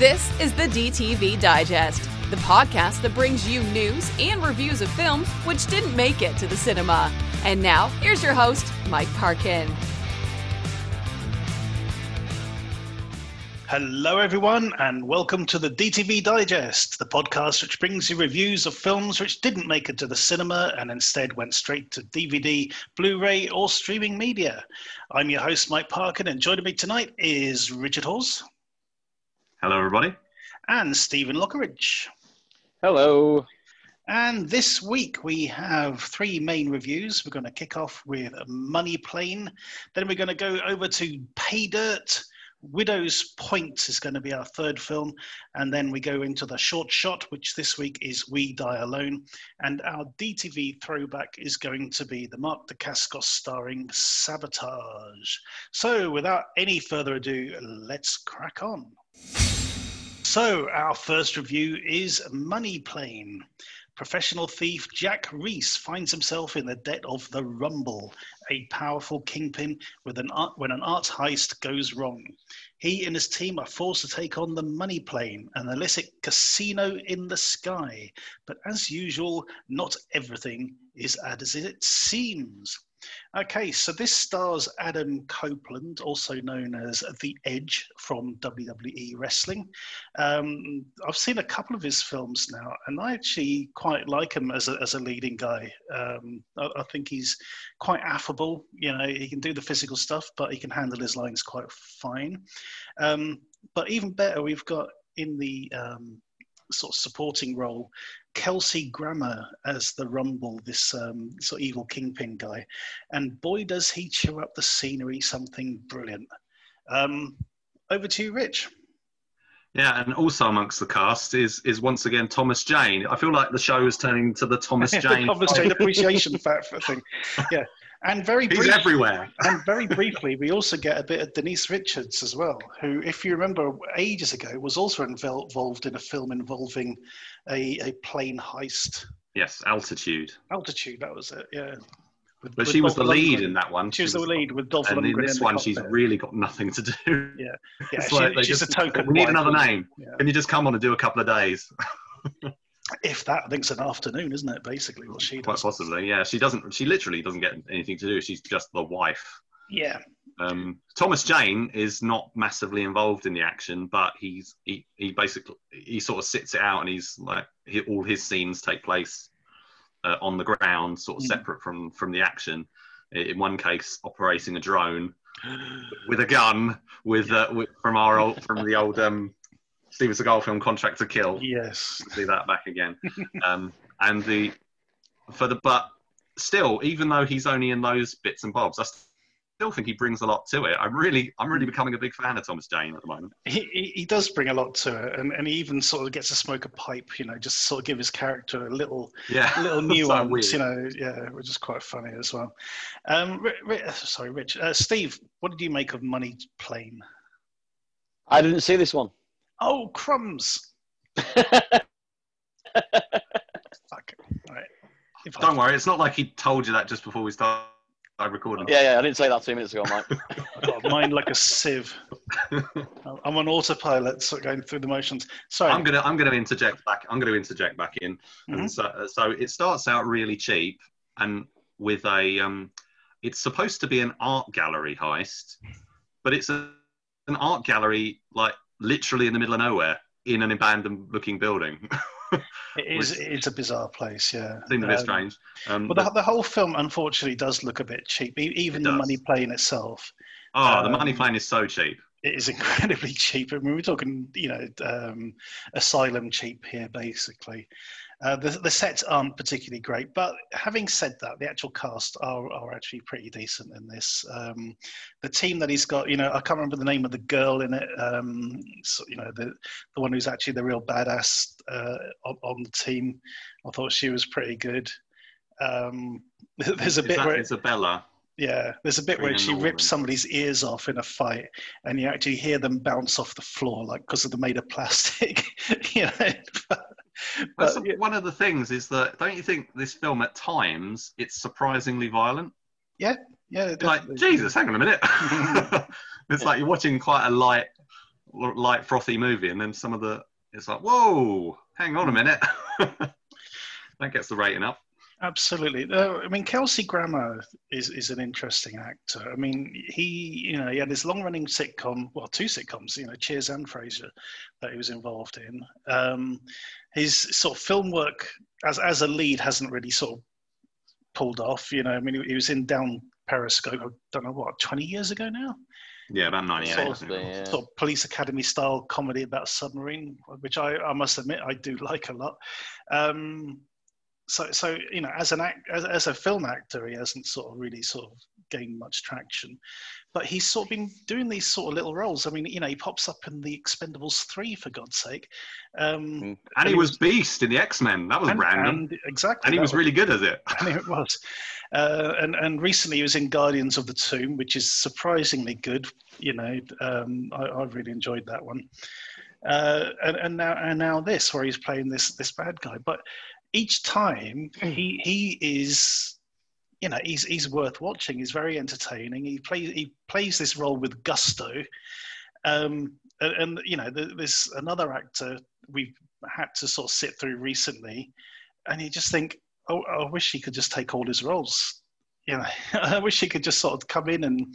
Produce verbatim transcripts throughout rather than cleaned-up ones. This is the D T V Digest, the podcast that brings you news and reviews of films which didn't make it to the cinema. And now, here's your host, Mike Parkin. Hello everyone and welcome to the D T V Digest, the podcast which brings you reviews of films which didn't make it to the cinema and instead went straight to D V D, Blu-ray or streaming media. I'm your host Mike Parkin and joining me tonight is Richard Hawes. Hello everybody. And Stephen Lockeridge. Hello. And this week we have three main reviews. We're going to kick off with Money Plane, then we're going to go over to Pay Dirt. Widow's Point is going to be our third film, and then we go into the short shot, which this week is We Die Alone, and our D T V throwback is going to be the Mark Dacascos starring Sabotage. So without any further ado, let's crack on. So our first review is Money Plane. Professional thief Jack Reese finds himself in the debt of the Rumble, a powerful kingpin with an art, when an art heist goes wrong. He and his team are forced to take on the Money Plane, an illicit casino in the sky. But as usual, not everything is as it seems. Okay, so this stars Adam Copeland, also known as The Edge from W W E Wrestling. Um, I've seen a couple of his films now, and I actually quite like him as a, as a leading guy. Um, I, I think he's quite affable. You know, he can do the physical stuff, but he can handle his lines quite fine. Um, but even better, we've got in the um, sort of supporting role, Kelsey Grammer as the Rumble, this um, sort of evil kingpin guy. And boy, does he chew up the scenery, something brilliant. Um, over to you, Rich. Yeah, and also amongst the cast is is once again Thomas Jane. I feel like the show is turning to the Thomas Jane. the Thomas Jane appreciation fat thing. Yeah. And very briefly, He's everywhere. and very briefly, we also get a bit of Denise Richards as well, who, if you remember, ages ago was also involved in a film involving a, a plane heist. Yes, Altitude. Altitude, that was it. Yeah. With, but with she was Dolph the lead Lundgren. in that one. She, she was the lead with Dolph Lundgren. And in this in one, she's really got nothing to do. Yeah, yeah. She, like she's just, a token. We need another name. Yeah. Can you just come on and do a couple of days? If that, I think it's an afternoon, isn't it? Basically, what she does. Quite possibly, yeah. She doesn't. She literally doesn't get anything to do. She's just the wife. Yeah. Um, Thomas Jane is not massively involved in the action, but he's he, he basically he sort of sits it out, and he's like he, all his scenes take place Uh, on the ground, sort of mm. separate from, from the action. In one case, operating a drone with a gun, with, yeah. uh, with from our old, from the old um, Steven Seagal film Contract to Kill. Yes, see that back again. um, and the for the but still, even though he's only in those bits and bobs, I still think he brings a lot to it. I'm really, I'm really becoming a big fan of Thomas Jane at the moment. He he, he does bring a lot to it, and, and he even sort of gets to smoke a pipe, you know, just sort of give his character a little, yeah, little nuance, so you know, yeah, which is quite funny as well. Um, R- R- sorry, Rich, uh, Steve, what did you make of Money Plane? I didn't see this one. Oh, crumbs! Fuck. All right. If Don't I... worry, it's not like he told you that just before we started. I recorded. Yeah, yeah, I didn't say that two minutes ago, Mike. I got mine like a sieve. I'm on autopilot, sort of going through the motions. Sorry, I'm gonna, I'm gonna interject back. I'm gonna interject back in. Mm-hmm. And so, so it starts out really cheap, and with a, um, it's supposed to be an art gallery heist, but it's a, an art gallery like literally in the middle of nowhere in an abandoned-looking building. It is. It's a bizarre place, yeah. Seems a bit um, strange. Um, but the, the whole film, unfortunately, does look a bit cheap. Even the Money Plane itself. Oh, um, the Money Plane is so cheap. It is incredibly cheap. I mean, we're talking, you know, um, asylum cheap here, basically. Uh, the, the sets aren't particularly great, but having said that, the actual cast are, are actually pretty decent in this. Um, the team that he's got, you know, I can't remember the name of the girl in it. Um, so, you know, the the one who's actually the real badass uh, on, on the team. I thought she was pretty good. Um, there's a Is bit that where Isabella. Yeah, there's a bit Green where she Norman. rips somebody's ears off in a fight, and you actually hear them bounce off the floor, like because they're made of plastic. You know. But, But, but, yeah. One of the things is that, don't you think this film at times, it's surprisingly violent? Yeah, yeah. Definitely. Like, Jesus, hang on a minute. It's yeah. like you're watching quite a light, light frothy movie, and then some of the, it's like, whoa, hang on a minute. That gets the rating up. Absolutely. Uh, I mean, Kelsey Grammer is, is an interesting actor. I mean, he, you know, he had this long-running sitcom, well, two sitcoms, you know, Cheers and Frasier, that he was involved in. Um, his sort of film work as as a lead hasn't really sort of pulled off, you know. I mean, he, he was in Down Periscope, I don't know what, twenty years ago now? Yeah, about ninety-eight. Sort of, yeah. Sort of police academy-style comedy about submarine, which I, I must admit I do like a lot. Um... So, so you know, as an act, as, as a film actor, he hasn't sort of really sort of gained much traction, but he's sort of been doing these sort of little roles. I mean, you know, he pops up in The Expendables three, for God's sake. Um, and, and he was, was Beast in the X-Men. That was and, random. And, exactly. And he was, was really good at it. And it was. Uh, and, and recently he was in Guardians of the Tomb, which is surprisingly good. You know, um, I, I really enjoyed that one. Uh, and, and now and now this, where he's playing this this bad guy. But each time he he is, you know, he's he's worth watching. He's very entertaining. He plays he plays this role with gusto, um, and, and you know, there's another actor we've had to sort of sit through recently, and you just think, oh, I wish he could just take all his roles. You know, I wish he could just sort of come in and,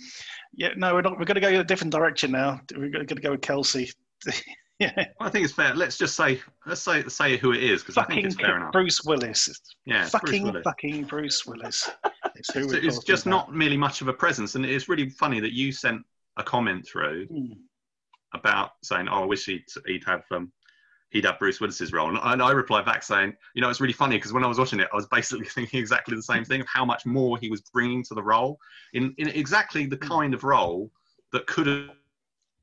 yeah, no, we're not. We're going to go in a different direction now. We're going to go with Kelsey. Yeah, well, I think it's fair. Let's just say, let's say, say who it is, because I think it's fair enough. Bruce Willis. Yeah, fucking, Bruce Willis. fucking Bruce Willis. It's, who so it's just about. Not merely much of a presence, and it's really funny that you sent a comment through mm. about saying, "Oh, I wish he'd, he'd have um, he'd have Bruce Willis's role," and I, and I replied back saying, "You know, it's really funny because when I was watching it, I was basically thinking exactly the same thing of how much more he was bringing to the role in in exactly the kind of role that could have."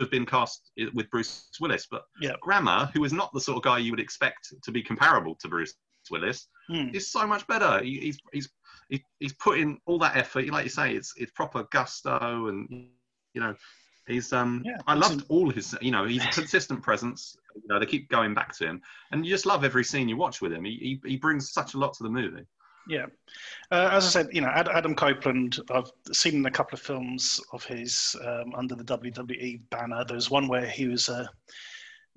have been cast with Bruce Willis, but yep. Grammer, who is not the sort of guy you would expect to be comparable to Bruce Willis, mm. is so much better. He, he's he's he, he's put in all that effort. Like you say, it's it's proper gusto, and you know, he's um. Yeah, I loved all his. You know, he's a consistent presence. You know, they keep going back to him, and you just love every scene you watch with him. He he, he brings such a lot to the movie. Yeah, uh, as I said, you know, Adam Copeland, I've seen a couple of films of his um, under the W W E banner. There's one where he was a,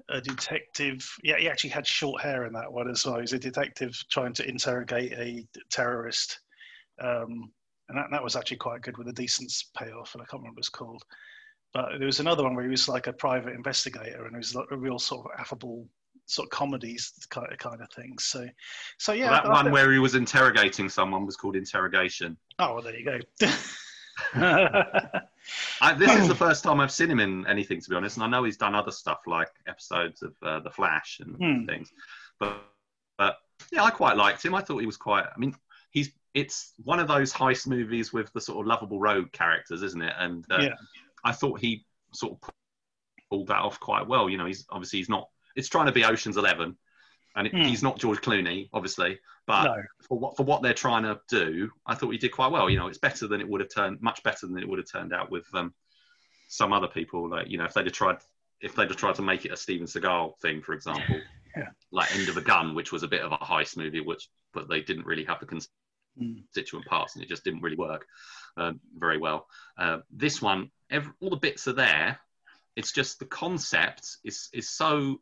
a detective. Yeah, he actually had short hair in that one as well. He was a detective trying to interrogate a terrorist. Um, and that, that was actually quite good, with a decent payoff, and I can't remember what it's called. But there was another one where he was like a private investigator, and he was like a real sort of affable sort of comedies kind of, kind of thing. So, so yeah. Well, that one where he was interrogating someone was called Interrogation. Oh, well, there you go. I, this is the first time I've seen him in anything, to be honest. And I know he's done other stuff like episodes of uh, The Flash and hmm. things. But, but yeah, I quite liked him. I thought he was quite, I mean, he's, it's one of those heist movies with the sort of lovable rogue characters, isn't it? And uh, yeah. I thought he sort of pulled that off quite well. You know, he's obviously he's not, it's trying to be Ocean's Eleven, and it, mm. he's not George Clooney, obviously. But no. for what for what they're trying to do, I thought he did quite well. You know, it's better than it would have turned, much better than it would have turned out with um, some other people. Like, you know, if they'd have tried, if they'd have tried to make it a Steven Seagal thing, for example, yeah. like End of a Gun, which was a bit of a heist movie, which but they didn't really have the constituent mm. parts, and it just didn't really work um, very well. Uh, this one, every, all the bits are there. It's just the concept is is so.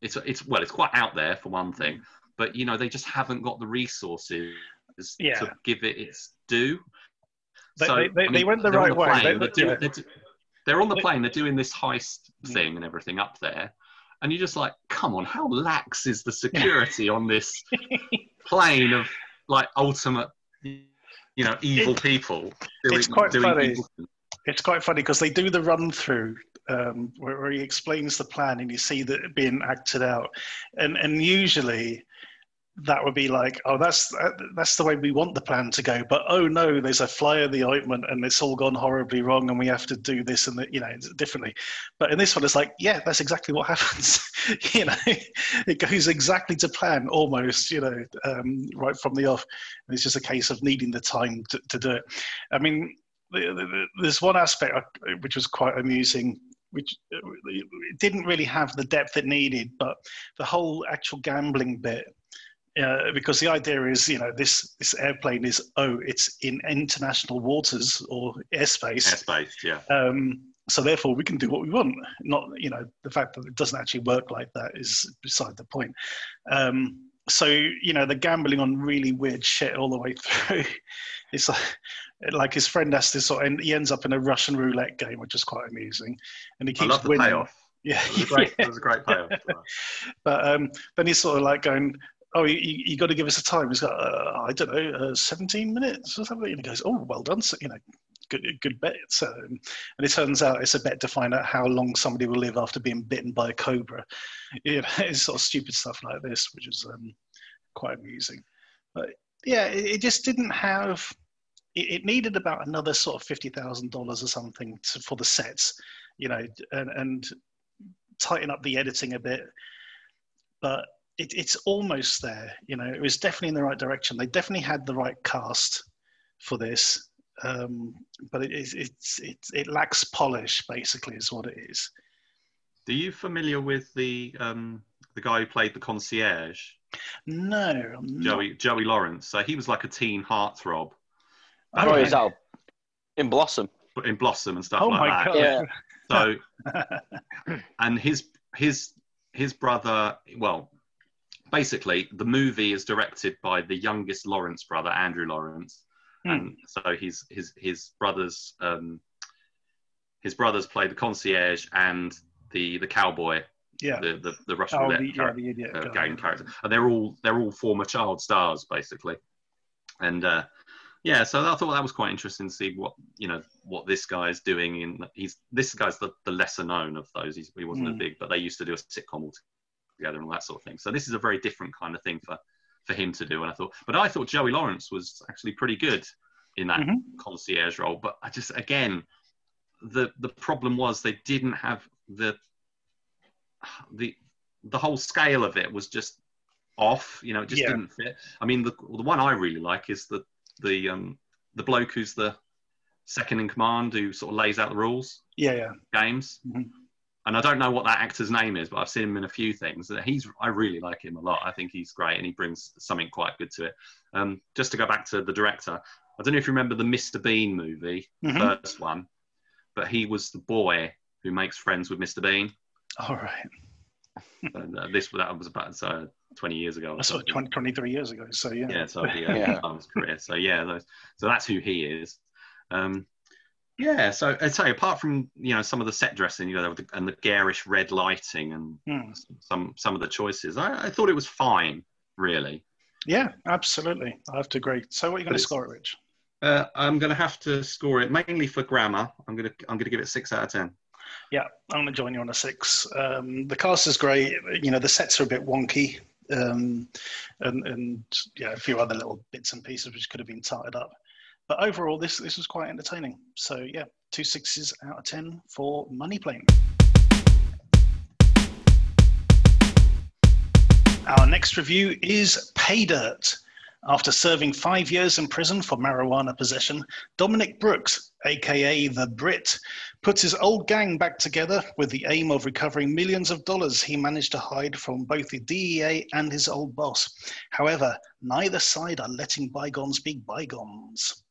It's it's well, it's quite out there for one thing, but you know they just haven't got the resources yeah. to give it its due. They, so they, they, I mean, they went the right way. They, they're, doing, yeah. they're, they're on the plane. They're doing this heist thing and everything up there, and you're just like, come on, how lax is the security on this plane of like ultimate, you know, evil it, people? Doing, it's quite doing funny. It's quite funny because they do the run through. Um, where, where he explains the plan and you see that it being acted out, and and usually that would be like, oh, that's that's the way we want the plan to go, but oh no, there's a fly in the ointment and it's all gone horribly wrong and we have to do this and the, you know, differently. But in this one, it's like, yeah, that's exactly what happens. You know, it goes exactly to plan almost, you know, um, right from the off. And it's just a case of needing the time to, to do it. I mean, there's one aspect which was quite amusing, which didn't really have the depth it needed, but the whole actual gambling bit, uh, because the idea is, you know, this, this airplane is, oh, it's in international waters or airspace. Airspace, yeah. Um, So therefore, we can do what we want. Not, you know, the fact that it doesn't actually work like that is beside the point. Um, so, you know, they're gambling on really weird shit all the way through. It's like, like his friend has this, sort of, and he ends up in a Russian roulette game, which is quite amusing. And he keeps I love the winning. Payoff. Yeah, it was a great, it was a great payoff. But um, then he's sort of like going, oh, you, you got to give us a time. He's got, uh, I don't know, uh, seventeen minutes or something. And he goes, oh, well done. So, you know, good good bet. So, and it turns out it's a bet to find out how long somebody will live after being bitten by a cobra. You know, it's sort of stupid stuff like this, which is um, quite amusing. But yeah, it, it just didn't have, it, it needed about another sort of fifty thousand dollars or something to, for the sets, you know, and, and tighten up the editing a bit. But It, it's almost there, you know. It was definitely in the right direction. They definitely had the right cast for this, um, but it, it, it's, it, it lacks polish, basically, is what it is. Are you familiar with the um, the guy who played the concierge? No, I'm Joey not. Joey Lawrence. So he was like a teen heartthrob. Oh, he's out in Blossom. In Blossom and stuff oh like my that. God. Yeah. So, and his his his brother, well. Basically, the movie is directed by the youngest Lawrence brother, Andrew Lawrence, hmm. and so his his his brothers um, his brothers play the concierge and the the cowboy, yeah, the the, the Russian oh, the, char- yeah, the uh, game character, and they're all they're all former child stars basically, and uh, yeah, so I thought that was quite interesting to see what you know what this guy's doing. In he's this guy's the, the lesser known of those. He's, he wasn't hmm. a big, but they used to do a sitcom all together and all that sort of thing. So this is a very different kind of thing for, for him to do. And I thought, but I thought Joey Lawrence was actually pretty good in that mm-hmm. concierge role. But I just, again, the the problem was they didn't have the the the whole scale of it was just off. You know, it just yeah. didn't fit. I mean, the the one I really like is the the um the bloke who's the second in command who sort of lays out the rules. Yeah, yeah. Games. Mm-hmm. And I don't know what that actor's name is, but I've seen him in a few things. He's, I really like him a lot. I think he's great, and he brings something quite good to it. Um, just to go back to the director, I don't know if you remember the Mister Bean movie, the mm-hmm. first one, but he was the boy who makes friends with Mister Bean. All right. And, uh, this that was about so twenty years ago. I saw it twenty, twenty-three years ago, so yeah. Yeah, so the, uh, yeah. Of his career. So yeah, those, so that's who he is. Um, Yeah, so I'd say apart from you know some of the set dressing, you know, and the garish red lighting and mm. some some of the choices, I, I thought it was fine, really. Yeah, absolutely, I have to agree. So, what are you going to score it, Rich? Uh, I'm going to have to score it mainly for grammar. I'm going to I'm going to give it six out of ten. Yeah, I'm going to join you on a six. Um, the cast is great. You know, the sets are a bit wonky, um, and and yeah, a few other little bits and pieces which could have been tightened up. But overall, this this was quite entertaining. So yeah, two sixes out of ten for Money Plane. Our next review is Pay Dirt. After serving five years in prison for marijuana possession, Dominic Brooks, aka The Brit, puts his old gang back together with the aim of recovering millions of dollars he managed to hide from both the D E A and his old boss. However, neither side are letting bygones be bygones.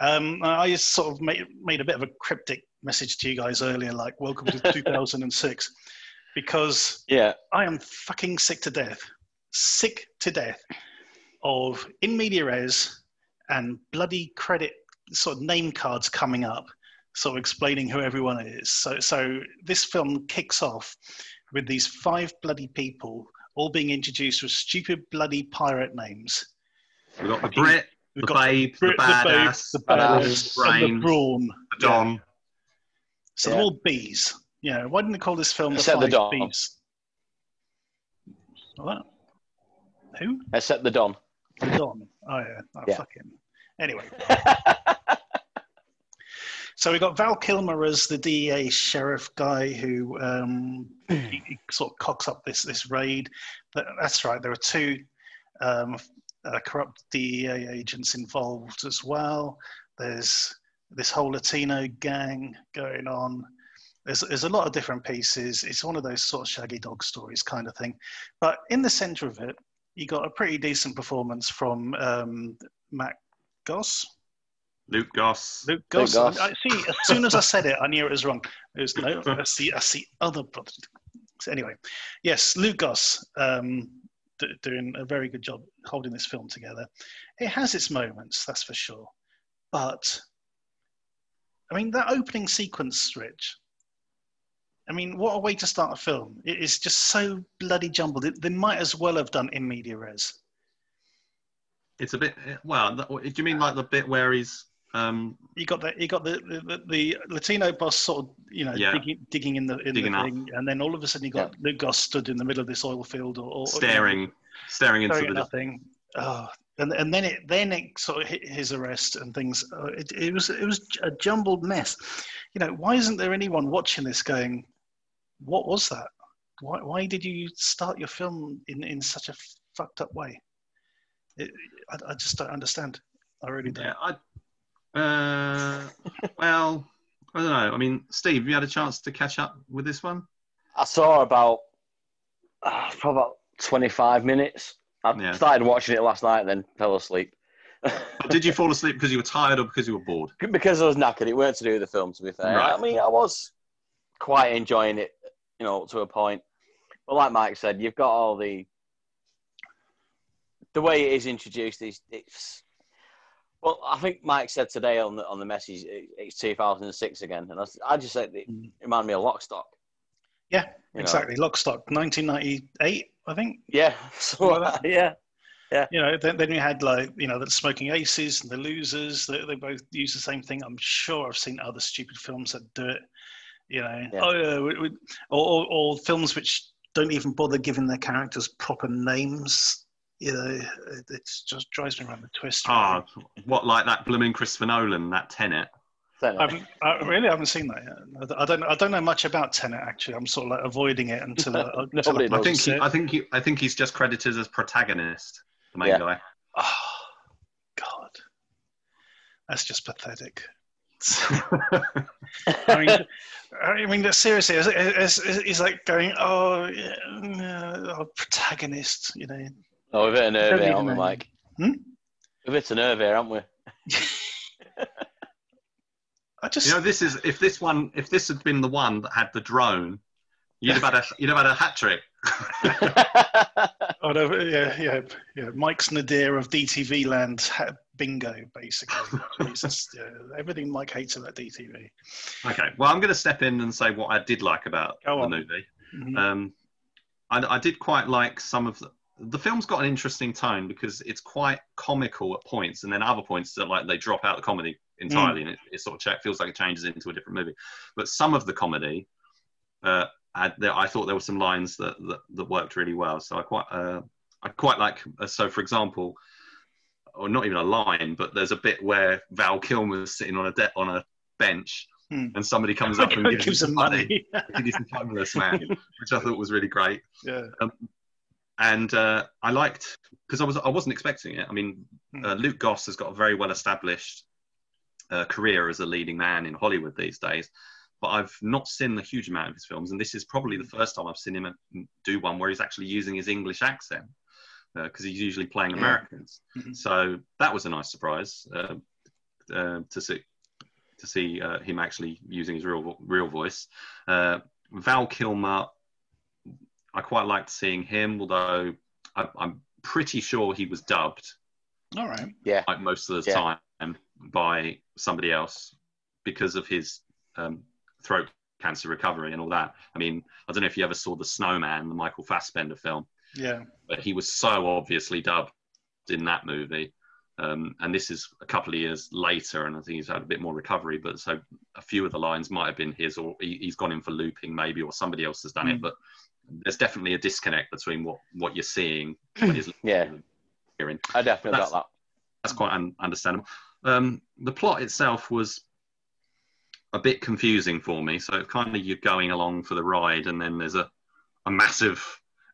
Um, I sort of made, made a bit of a cryptic message to you guys earlier, like, welcome to two thousand six, because yeah. I am fucking sick to death, sick to death of in media res and bloody credit sort of name cards coming up, sort of explaining who everyone is. So, so this film kicks off with these five bloody people all being introduced with stupid bloody pirate names. We've got the Brit. We've the got babe, the, the badass, the, babe, the, badass, the, brain, and the brawn, the Don. Yeah. So yeah. They're all B's. Yeah. Why didn't they call this film Except the Five the B's? What? Who? Except the Don. The Don. Oh yeah. Oh, yeah. Fucking. Anyway. So we got Val Kilmer as the D E A sheriff guy who um, he, he sort of cocks up this this raid. But that's right. There are two. Um, Uh, corrupt D E A agents involved as well. There's this whole Latino gang going on. There's, there's a lot of different pieces. It's one of those sort of shaggy dog stories kind of thing. But in the centre of it, you got a pretty decent performance from um, Mark Dacascos. Luke Goss. Luke Goss. Luke Goss. I, see, as soon as I said it, I knew it was wrong. It was no. That's the that's the other brother. So anyway, yes, Luke Goss um, d- doing a very good job holding this film together. It has its moments, that's for sure. But I mean, that opening sequence, Rich. I mean, what a way to start a film. It is just so bloody jumbled. They might as well have done in media res. It's a bit, well, do you mean like the bit where he's... Um, you got the, you got the, the, the Latino boss sort of, you know, yeah, digging, digging in the, in digging the thing, and then all of a sudden you got yeah. Luke Goss stood in the middle of this oil field or... or staring, you know, staring into the... nothing. Oh, and and then it then it sort of hit his arrest and things. Oh, it, it was it was a jumbled mess. You know, why isn't there anyone watching this going, what was that? Why why did you start your film in, in such a fucked up way? It, I, I just don't understand. I really don't. Yeah, I, uh, well, I don't know. I mean, Steve, have you had a chance to catch up with this one? I saw about uh, probably about twenty-five minutes. I yeah. started watching it last night, then fell asleep. Did you fall asleep because you were tired or because you were bored? Because I was knackered. It weren't to do with the film, to be fair. Right. I mean, I was quite enjoying it, you know, to a point. But like Mike said, you've got all the... The way it is introduced, is it's... Well, I think Mike said today on the, on the message, it's two thousand six again. And I, I just said it reminded me of Lockstock. Yeah, you exactly. Know. Lockstock, nineteen ninety-eight. I think. Yeah. So, uh, yeah. Yeah. You know, then, then we had like, you know, the Smoking Aces and the Losers. They, they both use the same thing. I'm sure I've seen other stupid films that do it, you know, yeah. oh, yeah, we, we, or, or, or films which don't even bother giving their characters proper names. You know, it, it just drives me around the twist. Oh, really. What, like that blooming Christopher Nolan, that Tenet? I, I really haven't seen that yet. I don't. I don't know much about Tenet actually. I'm sort of like avoiding it until. Uh, until I, I think. He, I think. He, I think he's just credited as protagonist, the main yeah. guy. Oh God, that's just pathetic. I mean, I mean, seriously, it's, it's, it's like going, oh, yeah, oh, protagonist, you know. Oh, we've hit a nerve here, aren't we, Mike? Hmm? We've hit a nerve here, haven't we? I just... You know, this is if this one, if this had been the one that had the drone, you'd have had a, you'd have had a hat trick. oh, no, yeah, yeah, yeah. Mike's Nadir of D T V land, bingo, basically. Jesus, yeah, everything Mike hates about D T V. Okay, well, I'm going to step in and say what I did like about the movie. Mm-hmm. Um, I, I did quite like some of the, the film's got an interesting tone because it's quite comical at points, and then other points that like they drop out the comedy entirely, mm. and it, it sort of feels like it changes into a different movie. But some of the comedy, uh, I, I thought there were some lines that, that, that worked really well. So I quite, uh, I quite like. Uh, so for example, or not even a line, but there's a bit where Val Kilmer's sitting on a de- on a bench, mm. and somebody comes up and gives, gives him money. He gives him timeless man, which I thought was really great. Yeah. Um, And uh, I liked, because I, was, I wasn't expecting it. I mean, uh, Luke Goss has got a very well-established uh, career as a leading man in Hollywood these days, but I've not seen a huge amount of his films, and this is probably the first time I've seen him do one where he's actually using his English accent, because uh, he's usually playing Americans. Mm-hmm. So that was a nice surprise uh, uh, to see to see uh, him actually using his real real voice. Uh, Val Kilmer... I quite liked seeing him, although I, I'm pretty sure he was dubbed. All right. Yeah. Like most of the yeah. time by somebody else because of his um, throat cancer recovery and all that. I mean, I don't know if you ever saw The Snowman, the Michael Fassbender film. Yeah. But he was so obviously dubbed in that movie. Um, and this is a couple of years later, and I think he's had a bit more recovery. But so a few of the lines might have been his, or he, he's gone in for looping maybe, or somebody else has done mm. it. But there's definitely a disconnect between what, what you're seeing and what yeah. hearing. I definitely got that. That's quite un- understandable. Um, the plot itself was a bit confusing for me. So kind of you're going along for the ride, and then there's a, a massive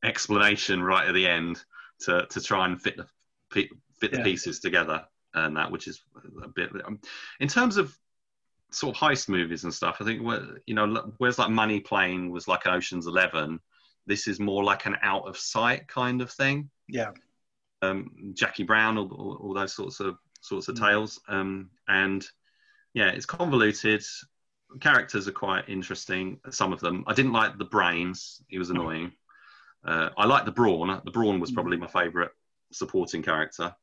explanation right at the end to, to try and fit the fit the yeah. pieces together, and that, which is a bit... Um, in terms of sort of heist movies and stuff, I think, you know, whereas like Money Plane was like Ocean's Eleven, this is more like an out of sight kind of thing. Yeah. Um, Jackie Brown, all, all, all those sorts of sorts of mm. tales. Um, and yeah, it's convoluted. Characters are quite interesting, some of them. I didn't like the brains. He was annoying. Uh, I liked the Brawn. The Brawn was probably my favourite supporting character.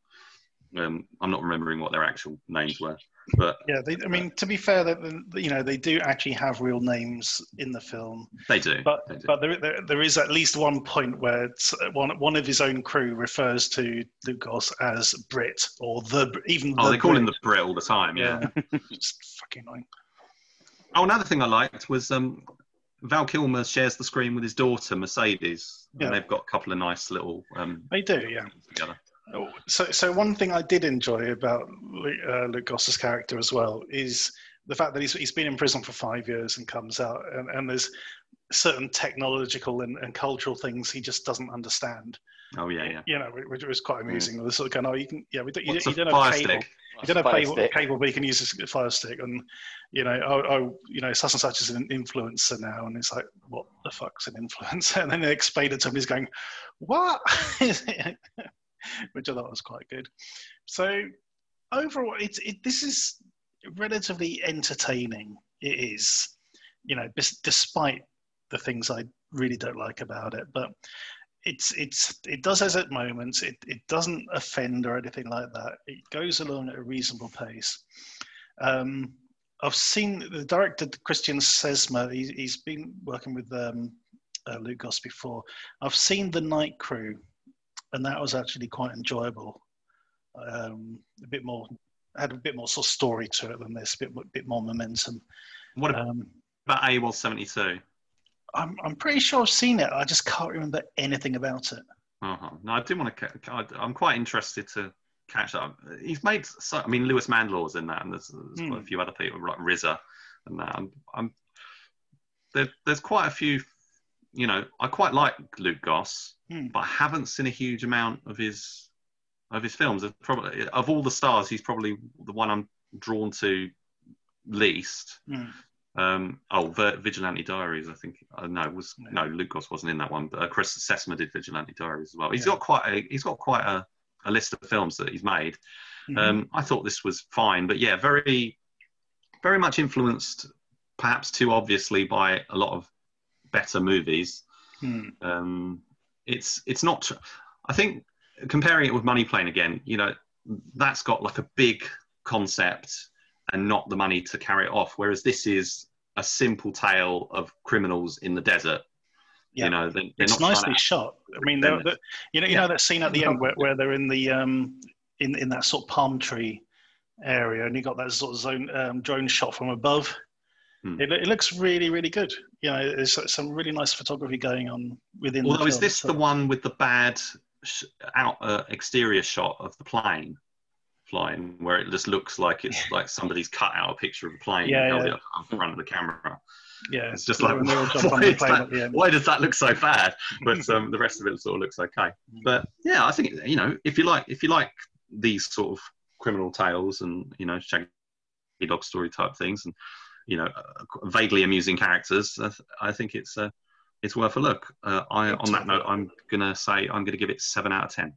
Um, I'm not remembering what their actual names were. But yeah, they, I mean, to be fair, that you know they do actually have real names in the film. They do. But they do. but there, there there is at least one point where it's one one of his own crew refers to Luke Goss as Brit or the even. Oh, the they call Brit. him the Brit all the time. Yeah, yeah. Just fucking annoying. Oh, another thing I liked was um, Val Kilmer shares the screen with his daughter Mercedes, yeah. and they've got a couple of nice little. Um, they do, yeah. Together. So, so one thing I did enjoy about uh, Luke Goss's character as well is the fact that he's he's been in prison for five years and comes out, and, and there's certain technological and, and cultural things he just doesn't understand. Oh yeah, yeah. You know, which was quite amusing. Mm. The sort of kind of, oh, you can, yeah, we don't, you, you don't have cable. Stick? You don't have cable, cable, but you can use this fire stick, and you know, oh, oh, you know, such and such is an influencer now, and it's like, what the fuck's an influencer? And then they explain it to him. He's going, what? Which I thought was quite good. So overall, it's it, this is relatively entertaining. It is, you know, bis- despite the things I really don't like about it, but. It's it's it does as at moments. It it doesn't offend or anything like that. It goes along at a reasonable pace. Um, I've seen the director Christian Sesma. He, he's been working with um, uh, Luke Goss before. I've seen The Night Crew, and that was actually quite enjoyable. Um, a bit more had a bit more sort of story to it than this. A bit a bit more momentum. What about, um, about AWOL seventy-two? I'm I'm pretty sure I've seen it. I just can't remember anything about it. Uh-huh. No, I do want to. Ca- I'm quite interested to catch up. He's made. So, I mean, Lewis Mandlaw's in that, and there's, there's mm. quite a few other people like R Z A and that. I'm, I'm there, there's quite a few. You know, I quite like Luke Goss, mm. but I haven't seen a huge amount of his of his films. There's probably of all the stars, he's probably the one I'm drawn to least. Mm. Um, oh, Vigilante Diaries, I think. Uh, no, was no Luke Goss wasn't in that one. But uh, Chris Sesma did Vigilante Diaries as well. He's yeah. got quite a he's got quite a, a list of films that he's made. Mm-hmm. Um, I thought this was fine, but yeah, very, very much influenced, perhaps too obviously, by a lot of better movies. Mm. Um, it's it's not. Tr- I think comparing it with Money Plane again, you know, that's got like a big concept. And not the money to carry it off. Whereas this is a simple tale of criminals in the desert. Yeah. You know, they, it's not nicely shot. I mean, they're, they're, you know, you yeah. know that scene at the end where, where they're in the um, in in that sort of palm tree area, and you got that sort of zone, um, drone shot from above. Hmm. It, it looks really, really good. You know, there's some really nice photography going on within. Although, the is this so. the one with the bad sh- out uh, exterior shot of the plane? Flying, where it just looks like it's like somebody's cut out a picture of a plane yeah, and held yeah. it up in front of the camera. Yeah, it's just like, why, that, why does that look so bad? But um, the rest of it sort of looks okay. But yeah, I think, you know, if you like, if you like these sort of criminal tales and, you know, Shaggy Dog story type things and, you know, uh, vaguely amusing characters, I, th- I think it's uh, it's worth a look. Uh, I on that note, I'm gonna say I'm gonna give it seven out of ten.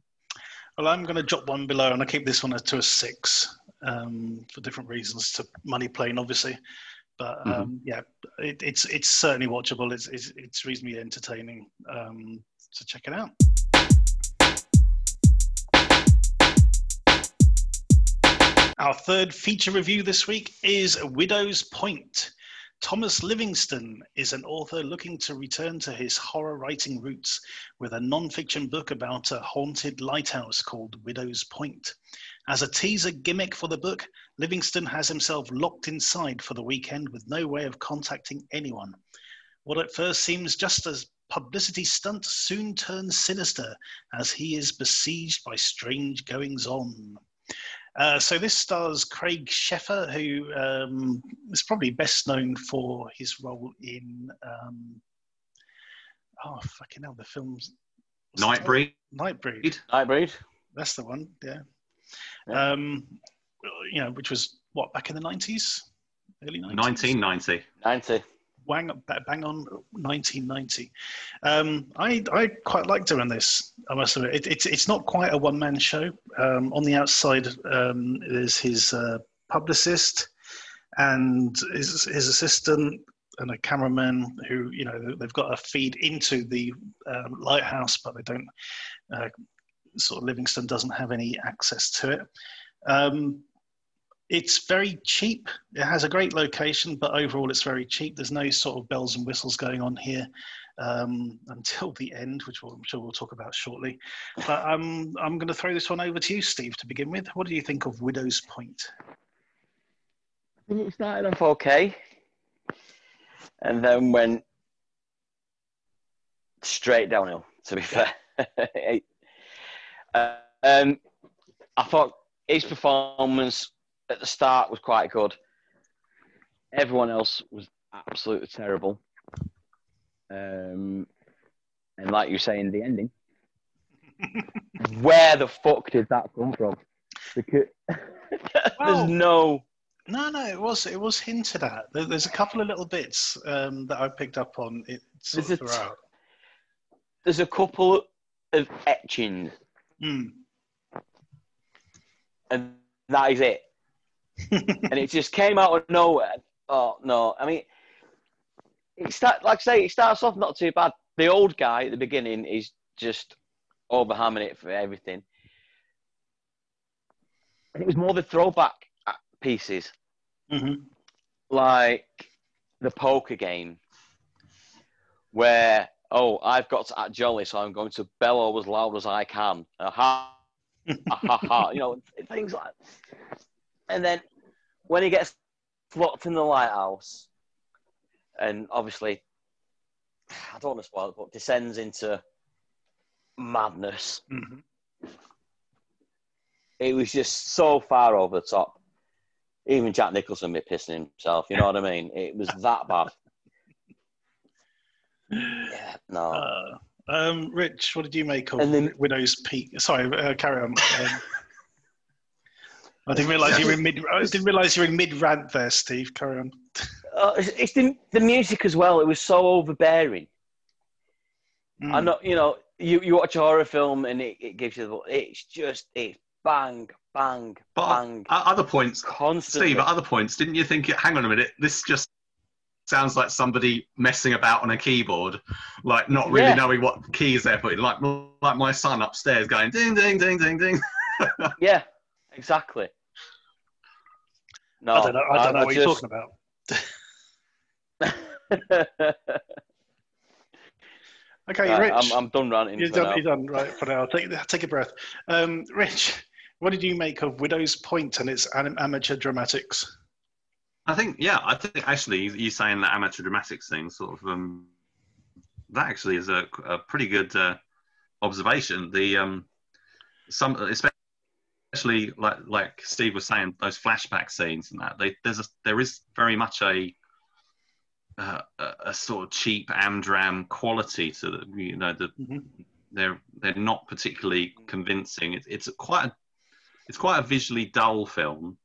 Well, I'm going to drop one below, and I keep this one to a six um, for different reasons. To Money Plane, obviously, but um, mm-hmm. yeah, it, it's it's certainly watchable. It's it's, it's reasonably entertaining. Um, so check it out. Our third feature review this week is Widow's Point. Thomas Livingston is an author looking to return to his horror writing roots with a non-fiction book about a haunted lighthouse called Widow's Point. As a teaser gimmick for the book, Livingston has himself locked inside for the weekend with no way of contacting anyone. What at first seems just a publicity stunt soon turns sinister as he is besieged by strange goings-on. Uh, so this stars Craig Sheffer, who um, is probably best known for his role in, um, oh, fucking hell, the film's... Nightbreed. Nightbreed. Nightbreed. That's the one, yeah. yeah. Um, you know, which was, what, back in the nineties? Early nineties? nineteen ninety. ninety. bang, bang on nineteen ninety. Um, I I quite liked her in this, I must admit. It, it, it's not quite a one-man show. Um, on the outside um, is his uh, publicist and his, his assistant and a cameraman who, you know, they've got a feed into the um, lighthouse, but they don't, uh, sort of Livingston doesn't have any access to it. Um, It's very cheap. It has a great location, but overall it's very cheap. There's no sort of bells and whistles going on here um, until the end, which we'll, I'm sure we'll talk about shortly. But um, I'm going to throw this one over to you, Steve, to begin with. What do you think of Widow's Point? I think it started off okay, and then went straight downhill, to be fair. uh, um, I thought his performance at the start was quite good. Everyone else was absolutely terrible. Um, and like you say in the ending, where the fuck did that come from? Because well, there's no... No, no, it was it was hinted at. There, there's a couple of little bits um, that I picked up on it sort there's, of throughout. A t- there's a couple of etchings. Mm. And that is it. And it just came out of nowhere. Oh no! I mean, it start like I say, it starts off not too bad. The old guy at the beginning is just overhamming it for everything, and it was more the throwback pieces, mm-hmm. like the poker game, where oh, I've got to act jolly, so I'm going to bellow as loud as I can. Aha, aha, you know, things like. And then when he gets locked in the lighthouse, and obviously, I don't want to spoil it, but descends into madness. Mm-hmm. It was just so far over the top. Even Jack Nicholson be pissing himself, you know what I mean? It was that bad. Yeah, no. Uh, um, Rich, what did you make of and then, Widow's Peak? Sorry, uh, carry on. Um, I didn't realise you were in mid. I didn't realise you were in mid rant there, Steve. Carry on. Uh, it's it's the, the music as well. It was so overbearing. Mm. I'm not, you know, you, you watch a horror film and it, it gives you the. It's just it's bang, bang, but bang. At other points, constantly. Steve. At other points, didn't you think? Hang on a minute. This just sounds like somebody messing about on a keyboard, like not really yeah. knowing what keys they're putting. Like like my son upstairs going ding ding ding ding ding. Yeah, exactly. No, I don't know, I don't know I what just... you're talking about. Okay, right, Rich. I'm, I'm done ranting. You're, for done, now. you're done right for now. Take, take a breath. Um, Rich, what did you make of Widow's Point and its amateur dramatics? I think, yeah, I think actually you saying the amateur dramatics thing sort of, um, that actually is a, a pretty good uh, observation. The, um, some, especially. Especially like like Steve was saying, those flashback scenes and that they, there's a, there is very much a uh, a sort of cheap Amdram quality to the, you know the mm-hmm. they're they're not particularly convincing. It, it's quite a, it's quite a visually dull film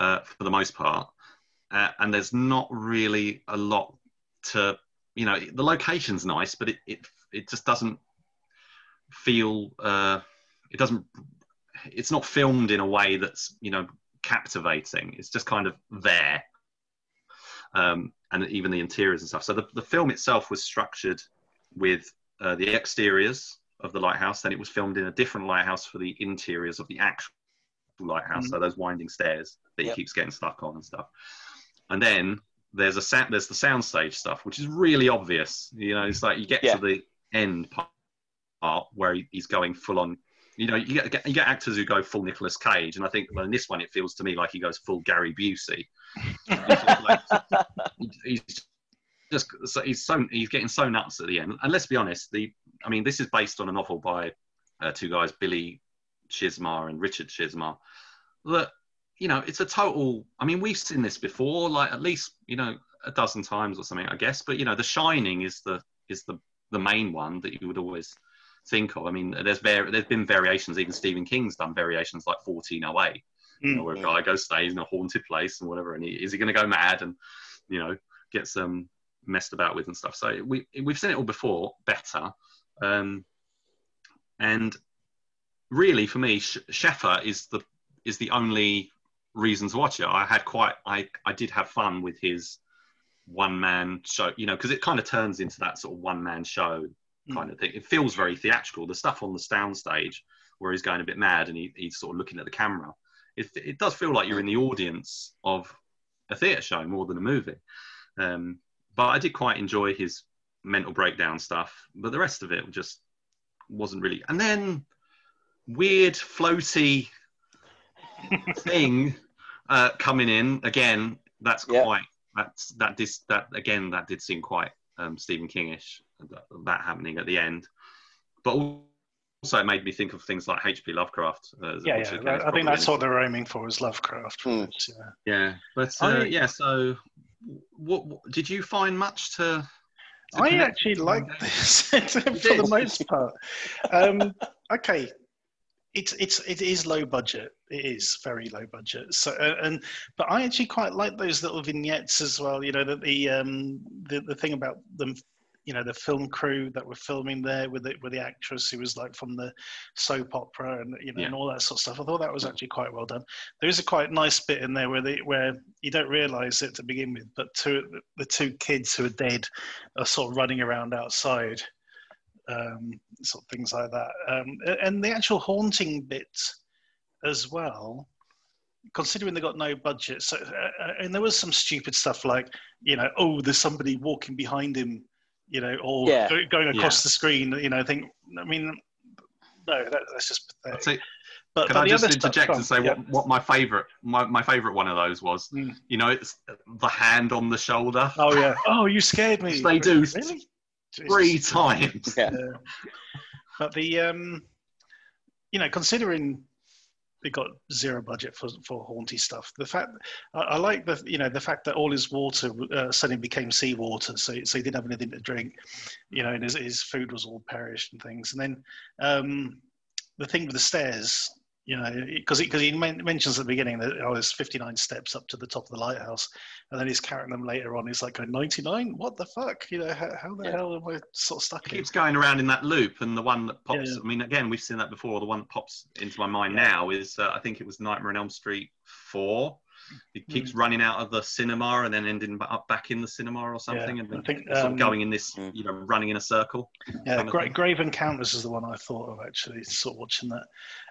uh, for the most part, uh, and there's not really a lot to you know the location's nice, but it it, it just doesn't feel uh, it doesn't. It's not filmed in a way that's, you know, captivating. It's just kind of there. Um, and even the interiors and stuff. So the, the film itself was structured with uh, the exteriors of the lighthouse. Then it was filmed in a different lighthouse for the interiors of the actual lighthouse. Mm-hmm. So those winding stairs that yep. he keeps getting stuck on and stuff. And then there's a sa- there's the soundstage stuff, which is really obvious. You know, it's like you get yeah. to the end part where he's going full on. You know, you get you get actors who go full Nicolas Cage, and I think well, in this one it feels to me like he goes full Gary Busey. he's, just like, he's just so he's so he's getting so nuts at the end. And let's be honest, the I mean, this is based on a novel by uh, two guys, Billy Chismar and Richard Chismar. That you know, it's a total. I mean, we've seen this before, like at least you know a dozen times or something, I guess. But you know, The Shining is the is the the main one that you would always. think of. I mean, there's var- there's been variations. Even Stephen King's done variations like fourteen oh eight, mm-hmm. where a guy goes stays in a haunted place and whatever, and he, is he going to go mad? And you know, gets um, messed about with and stuff. So we, we've seen it all before, better. Um, and really, for me, Sheffer is the is the only reason to watch it. I had quite, I, I did have fun with his one-man show, you know, because it kind of turns into that sort of one-man show kind mm. of thing. It feels very theatrical. The stuff on the soundstage where he's going a bit mad and he, he's sort of looking at the camera. It, it does feel like you're in the audience of a theatre show more than a movie. Um, but I did quite enjoy his mental breakdown stuff, but the rest of it just wasn't really... And then weird, floaty thing uh, coming in. Again, that's yep. quite... That's, that, dis, that again, that did seem quite um, Stephen King-ish, that, that happening at the end. But... all, also, it made me think of things like H P Lovecraft. Uh, yeah, which, yeah. Again, I think that's what they were aiming for, was Lovecraft. Mm. But, uh, yeah, but uh, I, yeah. So, what, what did you find much to? to I actually liked this for the most part. Um, okay, it's it's it is low budget. It is very low budget. So, uh, and but I actually quite like those little vignettes as well. You know, that the um the, the thing about them. You know, the film crew that were filming there with the, with the actress who was like from the soap opera and, you know, yeah. and all that sort of stuff. I thought that was actually quite well done. There is a quite nice bit in there where they, where you don't realise it to begin with, but two, the two kids who are dead are sort of running around outside, um, sort of things like that. Um, and the actual haunting bit as well, considering they got no budget. So, uh, and there was some stupid stuff like, you know, oh, there's somebody walking behind him, you know, or yeah. going across yeah. the screen, you know, I think, I mean, no, that, that's just pathetic. So, but, can but I just interject and say yeah. what, what my favourite, my, my favourite one of those was, mm. you know, it's the hand on the shoulder. Oh, yeah. Oh, you scared me. They do really? three Jesus. times. Yeah. Yeah. But the, um, you know, considering they got zero budget for, for haunty stuff. The fact I, I like the you know the fact that all his water uh, suddenly became seawater, so so he didn't have anything to drink, you know, and his, his food was all perished and things. And then um, the thing with the stairs, you know, because because he men- mentions at the beginning that oh, there's fifty-nine steps up to the top of the lighthouse, and then he's carrying them later on. He's like going ninety-nine. What the fuck? You know, how, how the yeah. hell am I sort of stuck? It in? Keeps going around in that loop, and the one that pops. Yeah. I mean, again, we've seen that before. The one that pops into my mind yeah. now is uh, I think it was Nightmare on Elm Street four. It keeps mm. running out of the cinema and then ending up back in the cinema or something, yeah, and then I think, sort um, of going in this, you know, running in a circle. Yeah, kind of Gra- Grave Encounters is the one I thought of actually. Sort of watching that.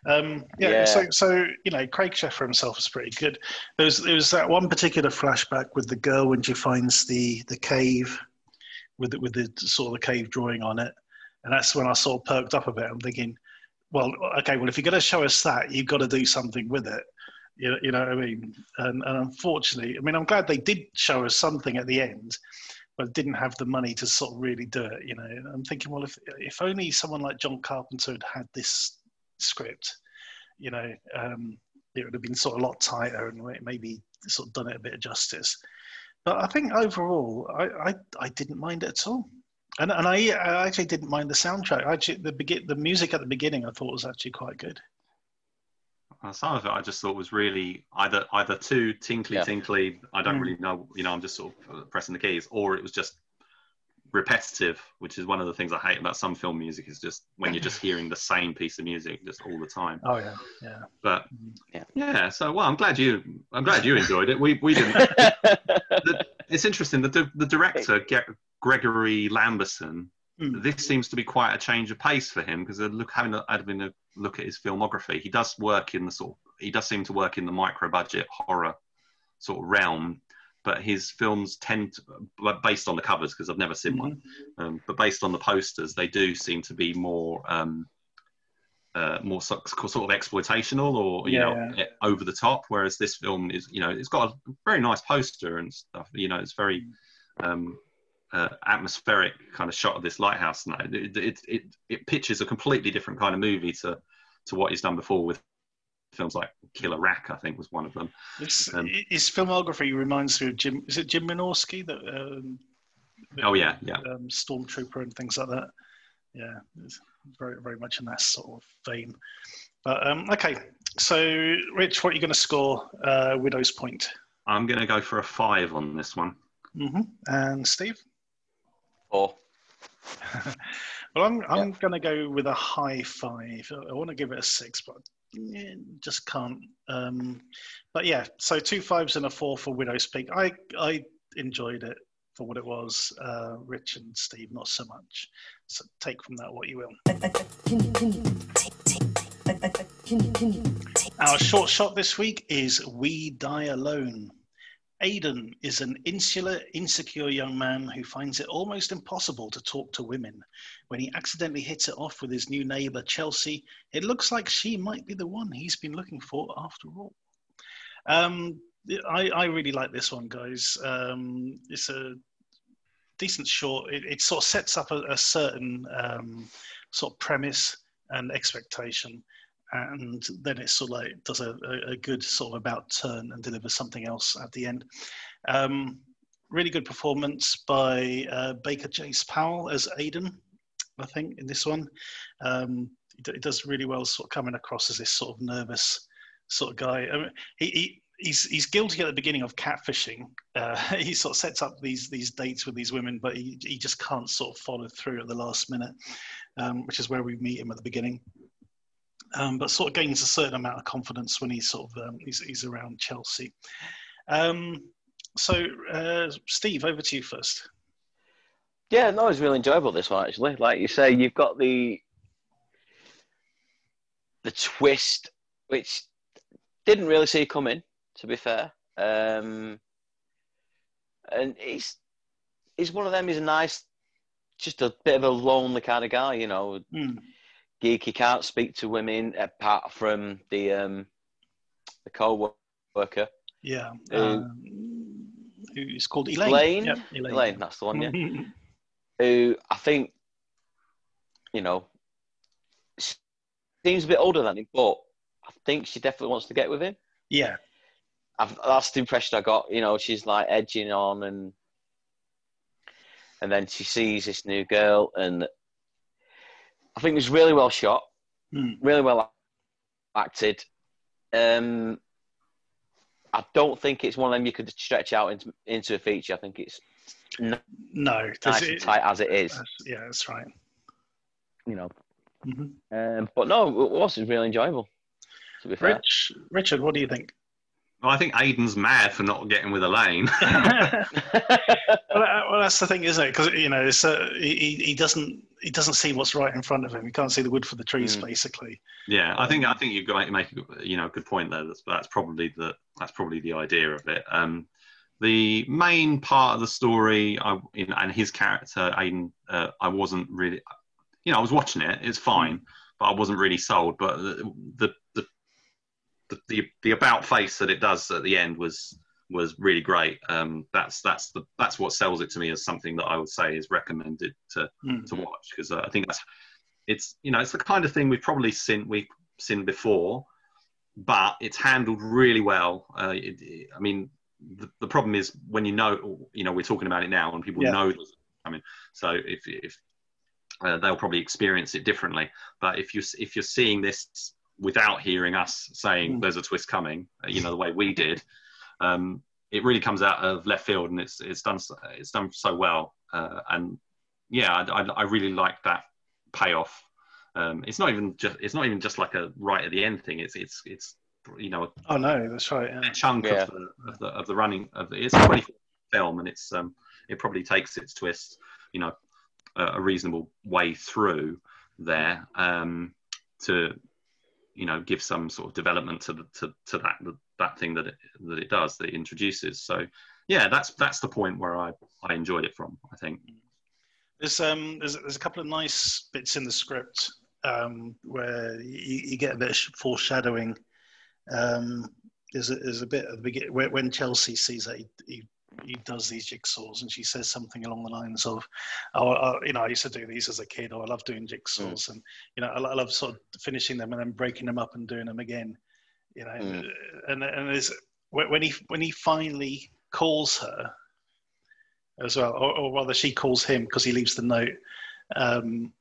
Um, yeah, yeah. So, so you know, Craig Sheffer himself is pretty good. There was there was that one particular flashback with the girl when she finds the the cave, with the, with the sort of the cave drawing on it, and that's when I sort of perked up a bit. I'm thinking, well, okay, well if you're going to show us that, you've got to do something with it. You know what I mean? And, and unfortunately, I mean, I'm glad they did show us something at the end, but didn't have the money to sort of really do it, you know. I'm thinking, well, if if only someone like John Carpenter had had this script, you know, um, it would have been sort of a lot tighter and maybe sort of done it a bit of justice. But I think overall, I, I, I didn't mind it at all. And and I, I actually didn't mind the soundtrack. I actually, the be- the music at the beginning I thought was actually quite good. Some of it I just thought was really either either too tinkly yeah. tinkly. I don't mm. really know, you know, I'm just sort of pressing the keys, or it was just repetitive, which is one of the things I hate about some film music, is just when you're just hearing the same piece of music just all the time. Oh yeah, yeah. But yeah, yeah so well, I'm glad you I'm glad you enjoyed it. We we didn't. the, it's interesting that the, the director Gregory Lamberson. Mm. This seems to be quite a change of pace for him, because look, having a, having a look at his filmography, he does work in the sort of, he does seem to work in the micro-budget horror sort of realm, but his films tend to, based on the covers, because I've never seen mm-hmm. one, um, but based on the posters, they do seem to be more um, uh, more sort of exploitational or you yeah, know yeah. over the top. Whereas this film is, you know, it's got a very nice poster and stuff. You know, it's very. Um, Uh, atmospheric kind of shot of this lighthouse. No, it, it it it pitches a completely different kind of movie to to what he's done before with films like Killer Rack, I think was one of them. This, um, his filmography reminds me of Jim. Is it Jim Minorski that? Um, oh yeah, yeah. Um, Stormtrooper and things like that. Yeah, it's very very much in that sort of vein. But um, okay, so Rich, what are you going to score? Uh, Widow's Point. I'm going to go for a five on this one. Mm-hmm. And Steve? Four. Well, I'm I'm yep. going to go with a high five. I want to give it a six, but I just can't. Um, but yeah, so two fives and a four for Widow's Peak. I I enjoyed it for what it was. Uh, Rich and Steve, not so much. So take from that what you will. Our short shot this week is We Die Alone. Aiden is an insular, insecure young man who finds it almost impossible to talk to women. When he accidentally hits it off with his new neighbour, Chelsea, it looks like she might be the one he's been looking for after all. Um, I, I really like this one, guys. Um, it's a decent short. It, it sort of sets up a, a certain um, sort of premise and expectation. And then it sort of like does a, a good sort of about turn and delivers something else at the end. Um, really good performance by uh, Baker Chase Powell as Aiden, I think, in this one. Um, it does really well sort of coming across as this sort of nervous sort of guy. I mean, he, he he's he's guilty at the beginning of catfishing. Uh, he sort of sets up these these dates with these women, but he, he just can't sort of follow through at the last minute, um, which is where we meet him at the beginning. Um, but sort of gains a certain amount of confidence when he's sort of um, he's, he's around Chelsea. Um, so, uh, Steve, over to you first. Yeah, no, it's really enjoyable, this one, actually. Like you say, you've got the the twist, which didn't really see coming, to be fair. Um, and he's he's one of them. He's a nice, just a bit of a lonely kind of guy, you know. Mm. Geek, he can't speak to women apart from the um, the co-worker. Yeah, um, who's called Elaine. Elaine, yep, Elaine. Elaine, that's the one. Yeah, who I think, you know, seems a bit older than him, but I think she definitely wants to get with him. Yeah, I've, that's the impression I got. You know, she's like edging on, and and then she sees this new girl and. I think it was really well shot, mm. really well acted. Um, I don't think it's one of them you could stretch out into, into a feature. I think it's n- no nice it, and tight as it is. That's, yeah, that's right. You know, mm-hmm. um, but no, it was really enjoyable. To be fair, Rich, Richard, what do you think? Well, I think Aiden's mad for not getting with Elaine. well, well, that's the thing, isn't it? Because you know, it's a, he he doesn't he doesn't see what's right in front of him. He can't see the wood for the trees, mm. basically. Yeah, I think I think you've got to make you know a good point there. That's that's probably the that's probably the idea of it. Um, the main part of the story, I, you know, and his character Aiden, uh, I wasn't really, you know, I was watching it. It's fine, mm. but I wasn't really sold. But the the, the The, the the about face that it does at the end was was really great. Um, that's that's the that's what sells it to me as something that I would say is recommended to mm. to watch, because uh, I think that's it's you know it's the kind of thing we've probably seen we've seen before, but it's handled really well. Uh, it, it, I mean, the, the problem is when you know you know we're talking about it now and people yeah. know. I mean, so if if uh, they'll probably experience it differently, but if you if you're seeing this without hearing us saying there's a twist coming, you know, the way we did, um, it really comes out of left field, and it's it's done it's done so well. Uh, and yeah, I, I really like that payoff. Um, it's not even just it's not even just like a right at the end thing. It's it's it's you know. Oh no, that's right. Yeah. A chunk yeah. of, the, of the of the running of the, it's a twenty-four film, and it's um it probably takes its twist, you know, a, a reasonable way through there um to. You know, give some sort of development to the, to to that that thing that it, that it does that it introduces. So, yeah, that's that's the point where I, I enjoyed it from. I think there's um there's there's a couple of nice bits in the script um, where you, you get a bit of foreshadowing. Um, there's a, there's a bit at the beginning where, when Chelsea sees that he, he he does these jigsaws, and she says something along the lines of, oh, I, you know, I used to do these as a kid, or I love doing jigsaws. Mm. And, you know, I, I love sort of finishing them and then breaking them up and doing them again, you know, mm. and, and there's, when he, when he finally calls her as well, or, or rather she calls him because he leaves the note. Um,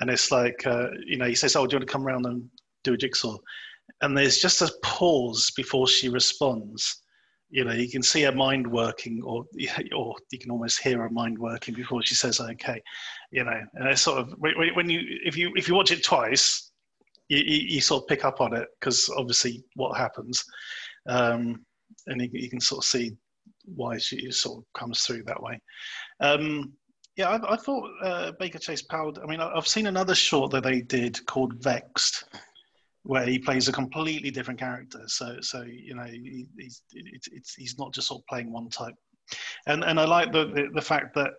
and it's like, uh, you know, he says, oh, do you want to come around and do a jigsaw? And there's just a pause before she responds. You know, you can see her mind working, or or you can almost hear her mind working before she says okay. You know, and it's sort of when you if you if you watch it twice, you, you sort of pick up on it because obviously what happens, um, and you, you can sort of see why she sort of comes through that way. Um, yeah, I, I thought uh, Baker Chase Powell. I mean, I've seen another short that they did called Vexed, where he plays a completely different character, so so you know he, he's it's, it's he's not just sort of playing one type, and and I like the the, the fact that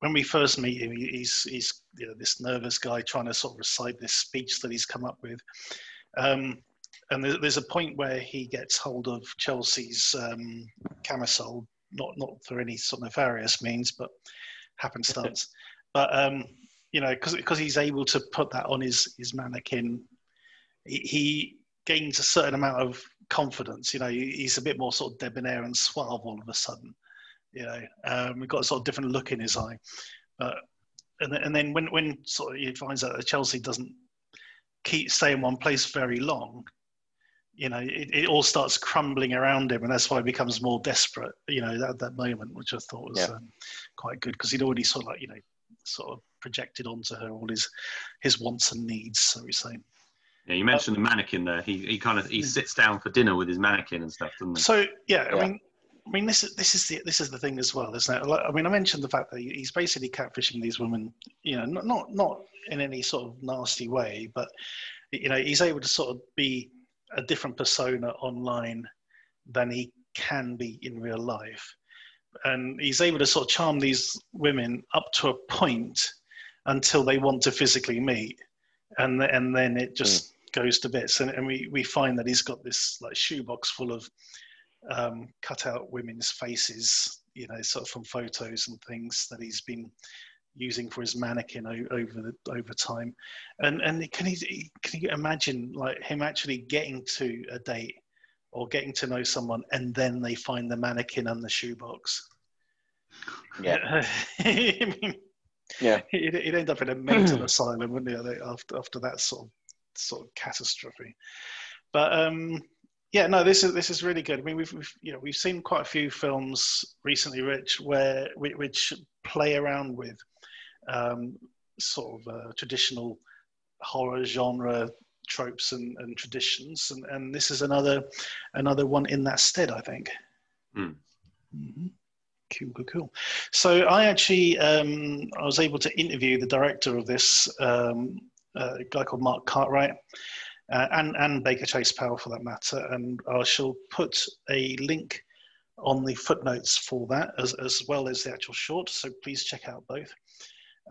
when we first meet him, he, he's he's you know, this nervous guy trying to sort of recite this speech that he's come up with, um, and there's, there's a point where he gets hold of Chelsea's um, camisole, not not for any sort of nefarious means, but happenstance, but um, you know because because he's able to put that on his his mannequin. He gains a certain amount of confidence. You know, he's a bit more sort of debonair and suave all of a sudden. You know, um, we've got a sort of different look in his eye. But and then, and then when when sort of he finds out that Chelsea doesn't keep stay in one place very long, you know, it, it all starts crumbling around him, and that's why he becomes more desperate. You know, at that moment, which I thought was yeah. um, quite good because he'd already sort of like you know sort of projected onto her all his his wants and needs, so we say. Yeah, you mentioned the mannequin there. He he kind of he sits down for dinner with his mannequin and stuff, doesn't he? So yeah, I yeah. mean, I mean this is this is the this is the thing as well, isn't it? I mean, I mentioned the fact that he's basically catfishing these women, you know, not not not in any sort of nasty way, but you know, he's able to sort of be a different persona online than he can be in real life, and he's able to sort of charm these women up to a point until they want to physically meet, and and then it just. Mm. goes to bits, and, and we, we find that he's got this like shoebox full of um, cut out women's faces, you know, sort of from photos and things that he's been using for his mannequin o- over the, over time. And and can he can you imagine like him actually getting to a date or getting to know someone, and then they find the mannequin and the shoebox? Yeah. I mean, yeah. He'd, he'd end up in a mental asylum, wouldn't he? After after that sort of. sort of catastrophe, but um yeah no this is this is really good. I mean we've, we've you know we've seen quite a few films recently, Rich, where which play around with um sort of uh, traditional horror genre tropes and, and traditions, and, and this is another another one in that stead, I think. mm. mm-hmm. Cool, cool. So I actually um I was able to interview the director of this, um Uh, a guy called Mark Cartwright, uh, and, and Baker Chase Powell for that matter, and I shall put a link on the footnotes for that, as as well as the actual short, so please check out both.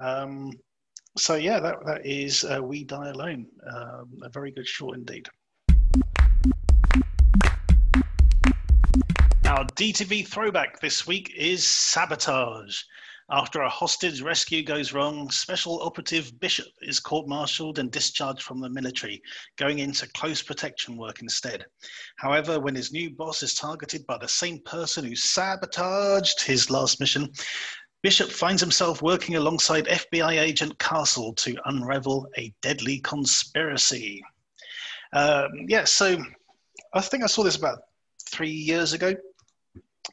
Um, so yeah, that, that is uh, We Die Alone, um, a very good short indeed. Our D T V throwback this week is Sabotage. After a hostage rescue goes wrong, Special Operative Bishop is court-martialed and discharged from the military, going into close protection work instead. However, when his new boss is targeted by the same person who sabotaged his last mission, Bishop finds himself working alongside F B I agent Castle to unravel a deadly conspiracy. Um, yeah, so I think I saw this about three years ago,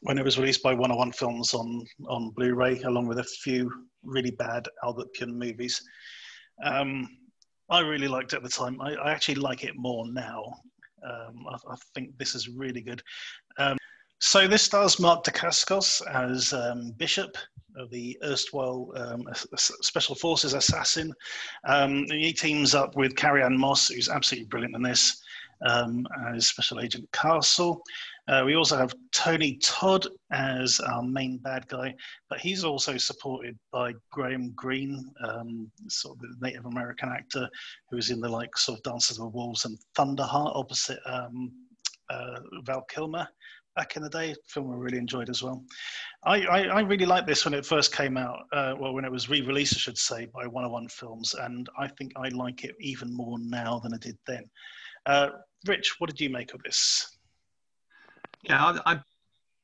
when it was released by one oh one Films on, on Blu-ray, along with a few really bad Albert Pyun movies. Um, I really liked it at the time. I, I actually like it more now. Um, I, I think this is really good. Um, so this stars Mark Dacascos as um, Bishop, of the erstwhile um, Special Forces assassin. Um, he teams up with Carrie Anne Moss, who's absolutely brilliant in this, um, as Special Agent Castle. Uh, we also have Tony Todd as our main bad guy, but he's also supported by Graham Greene, um, sort of the Native American actor who was in the likes of Dances with Wolves and Thunderheart opposite um, uh, Val Kilmer back in the day. Film I really enjoyed as well. I, I, I really liked this when it first came out, uh, well, when it was re-released, I should say, by one oh one Films, and I think I like it even more now than I did then. Uh, Rich, what did you make of this? Yeah, I, I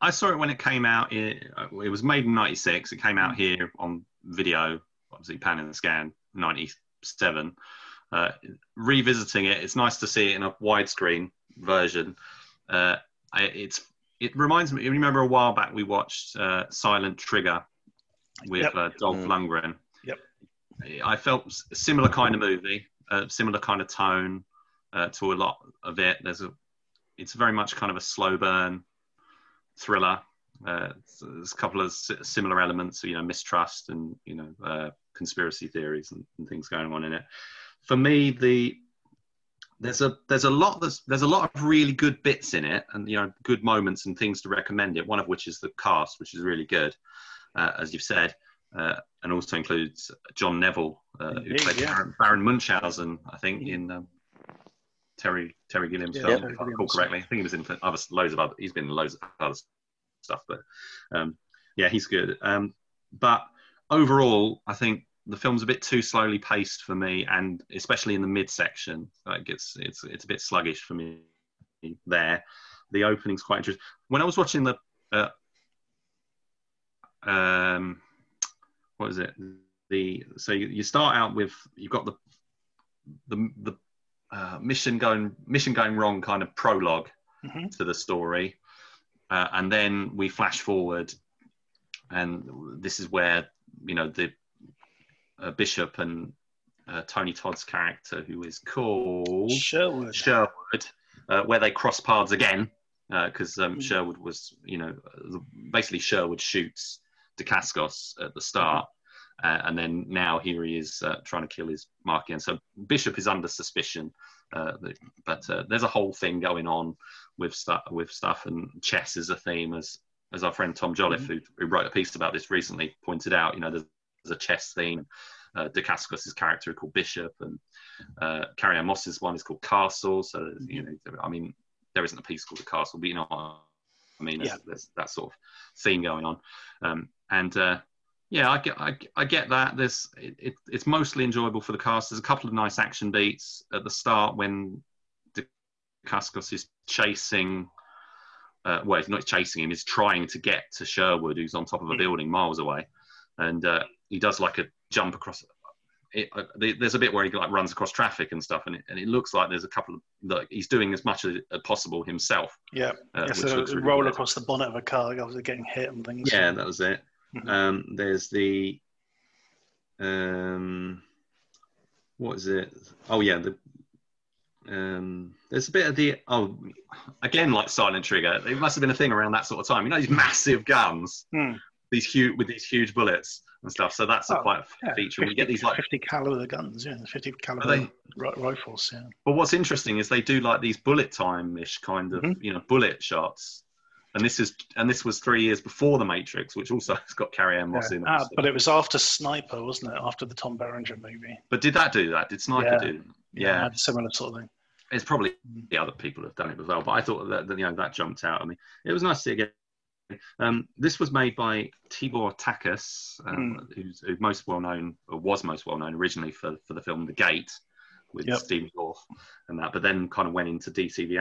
I saw it when it came out. It, it was made in ninety-six. It came out here on video, obviously pan and scan, ninety-seven. Uh, revisiting it, it's nice to see it in a widescreen version. Uh, it's it reminds me, remember a while back we watched uh, Silent Trigger with yep. uh, Dolph Lundgren. Yep. I felt a similar kind of movie, a similar kind of tone uh, to a lot of it. There's a, it's very much kind of a slow burn thriller. Uh, there's a couple of similar elements, you know, mistrust and, you know, uh, conspiracy theories and, and things going on in it. For me, the there's a there's a lot there's, there's a lot of really good bits in it, and you know, good moments and things to recommend it. One of which is the cast, which is really good, uh, as you've said, uh, and also includes John Neville, uh, Indeed, who played yeah. Baron, Baron Munchausen, I think, yeah. in um, Terry Terry Gilliam's yeah, film, yeah, if I recall correctly. I think he was in other loads of other. He's been in loads of other stuff, but um, yeah, he's good. Um, but overall, I think the film's a bit too slowly paced for me, and especially in the midsection, like it gets it's it's a bit sluggish for me there. The opening's quite interesting. When I was watching the, uh, um, what is it? The so you, you start out with you've got the the the uh, mission going mission going wrong kind of prologue mm-hmm. to the story, uh, and then we flash forward, and this is where you know the Uh, Bishop and uh, Tony Todd's character, who is called Sherwood, Sherwood uh, where they cross paths again, because uh, um, mm. Sherwood was, you know, basically Sherwood shoots Dacascos at the start, mm. uh, and then now here he is uh, trying to kill his mark again. So Bishop is under suspicion, uh, but uh, there's a whole thing going on with stuff. With stuff, and chess is a theme, as as our friend Tom Jolliffe, mm. who, who wrote a piece about this recently, pointed out. You know, there's a chess theme. Uh, Dacascos' character is called Bishop, and uh, Carrie Anne Moss's one is called Castle. So, you know, I mean, there isn't a piece called The Castle, but you know what I mean? There's, yeah. there's that sort of theme going on. Um, and uh, yeah, I get, I, I get that. There's, it, it, it's mostly enjoyable for the cast. There's a couple of nice action beats at the start when Dacascos is chasing. Uh, well, he's not chasing him. He's trying to get to Sherwood, who's on top of a mm-hmm. building miles away, and. Uh, He does like a jump across. It, uh, there's a bit where he like runs across traffic and stuff, and it, and it looks like there's a couple of like he's doing as much as possible himself. Yeah, uh, yeah so really roll weird. Across the bonnet of a car, like obviously getting hit and things. Yeah, that was it. Mm-hmm. Um, there's the um, what is it? Oh yeah, the um, there's a bit of the oh again like Silent Trigger. It must have been a thing around that sort of time. You know, these massive guns, mm. these huge with these huge bullets. And stuff, so that's oh, a quite yeah, feature. fifty, we get these like fifty caliber guns, yeah, fifty caliber they, rifles. Yeah. But what's interesting is they do like these bullet time-ish kind of, mm-hmm. you know, bullet shots. And this is and this was three years before The Matrix, which also has got Carrie Anne Moss yeah. in it. Ah, but it was after Sniper, wasn't it? After the Tom Berenger movie. But did that do that? Did Sniper yeah. do? Yeah, yeah, similar sort of thing. It's probably the other people have done it as well, but I thought that you know that jumped out at me. It was nice to see again. Um, this was made by Tibor Takas, um, mm. who's who most well known, or was most well known originally for, for the film The Gate with yep. Stephen Dorff and that, but then kind of went into D T V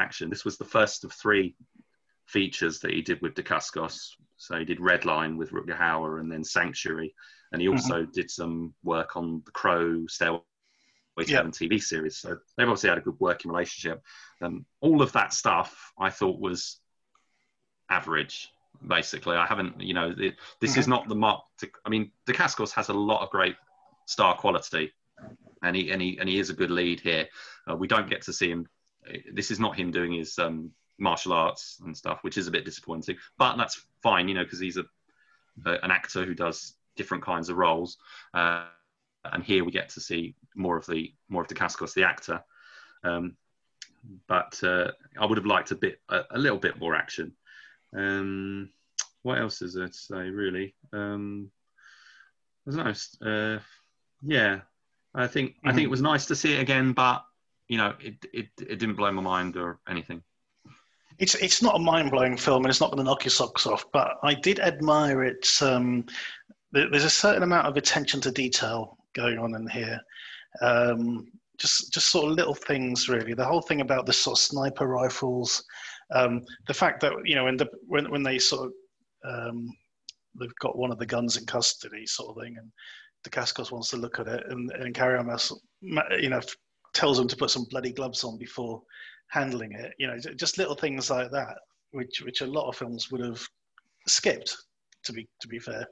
action. This was the first of three features that he did with Dacascos. So he did Redline with Rutger Hauer and then Sanctuary, and he also mm-hmm. did some work on The Crow, Stairway to Heaven yep. T V series. So they've obviously had a good working relationship. Um, all of that stuff I thought was average, basically. I haven't, you know, it, this mm-hmm. is not the Mark. I mean, Dacascos has a lot of great star quality, and he and he and he is a good lead here. Uh, we don't get to see him. This is not him doing his um, martial arts and stuff, which is a bit disappointing. But that's fine, you know, because he's a, a an actor who does different kinds of roles. Uh, and here we get to see more of the more of Dacascos, the actor. Um, but uh, I would have liked a bit, a, a little bit more action. Um, what else is there to say, really? Um, it was nice. Uh, yeah, I think mm-hmm. I think it was nice to see it again, but you know, it it, it didn't blow my mind or anything. It's it's not a mind blowing film, and it's not going to knock your socks off. But I did admire it. Um, there's a certain amount of attention to detail going on in here. Um, just just sort of little things, really. The whole thing about the sort of sniper rifles. Um, the fact that, you know, when, the, when, when they sort of, um, they've got one of the guns in custody sort of thing, and Dacascos wants to look at it, and, and Carrie Anne Moss, you know, tells him to put some bloody gloves on before handling it. You know, just little things like that, which which a lot of films would have skipped, to be to be fair.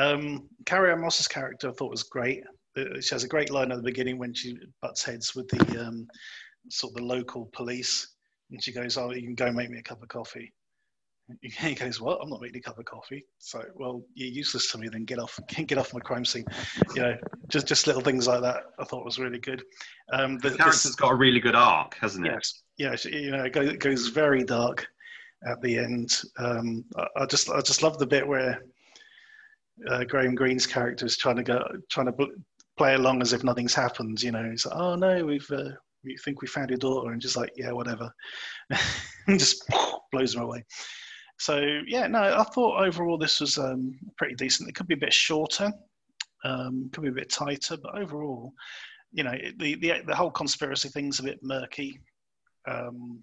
Um, Carrie Anne Moss's character I thought was great. She has a great line at the beginning when she butts heads with the um, sort of the local police, and she goes, "Oh, you can go make me a cup of coffee." He goes, "What? I'm not making a cup of coffee." So, well, you're useless to me. Then get off, get off my crime scene. You know, just just little things like that. I thought was really good. Um, the, the character's this, got a really good arc, hasn't it? Yes, yeah, you know, it goes, it goes very dark at the end. Um, I, I just, I just love the bit where uh, Graham Greene's character is trying to go, trying to bl- play along as if nothing's happened. You know, he's like, "Oh no, we've, uh, we think we found your daughter," and just like, "Yeah, whatever," and just blows him away. So, yeah, no, I thought overall this was um, pretty decent. It could be a bit shorter, um, could be a bit tighter, but overall, you know, the the, the whole conspiracy thing's a bit murky. Um,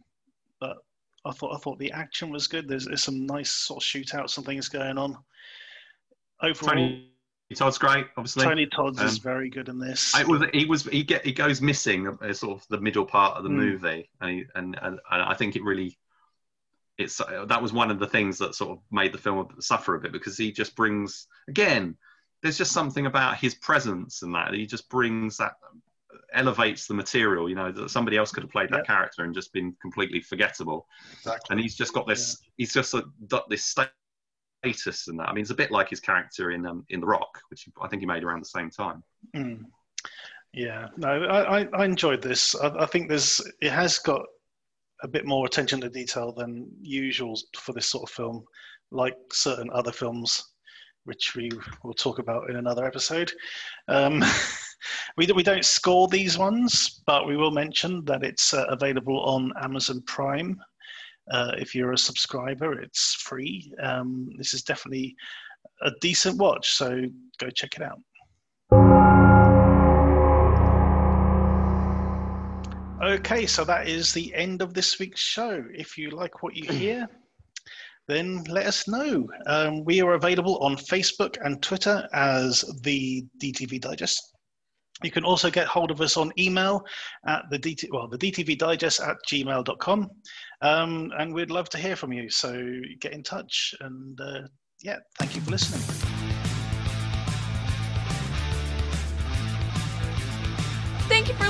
but I thought I thought the action was good. There's, there's some nice sort of shootouts and things going on. Overall, Tony Todd's great, obviously. Tony Todd um, is very good in this. I, well, he was he get he goes missing uh, sort of the middle part of the mm. movie, and, he, and and and I think it really. It's uh, that was one of the things that sort of made the film suffer a bit, because he just brings, again, there's just something about his presence and that he just brings that, elevates the material, you know, that somebody else could have played that yep. character and just been completely forgettable. Exactly. And he's just got this, yeah. he's just a, this status and that. I mean, it's a bit like his character in um, in The Rock, which I think he made around the same time. Mm. Yeah, no, I, I enjoyed this. I, I think there's, it has got a bit more attention to detail than usual for this sort of film, like certain other films, which we will talk about in another episode. Um, we, we don't score these ones, but we will mention that it's uh, available on Amazon Prime. Uh, if you're a subscriber, it's free. Um, this is definitely a decent watch, so go check it out. Okay, so that is the end of this week's show. If you like what you hear, then let us know. Um, we are available on Facebook and Twitter as the D T V Digest. You can also get hold of us on email at the D T, well, the D T V Digest at gmail dot com. Um, and we'd love to hear from you. So get in touch. And uh, yeah, thank you for listening. Thank you for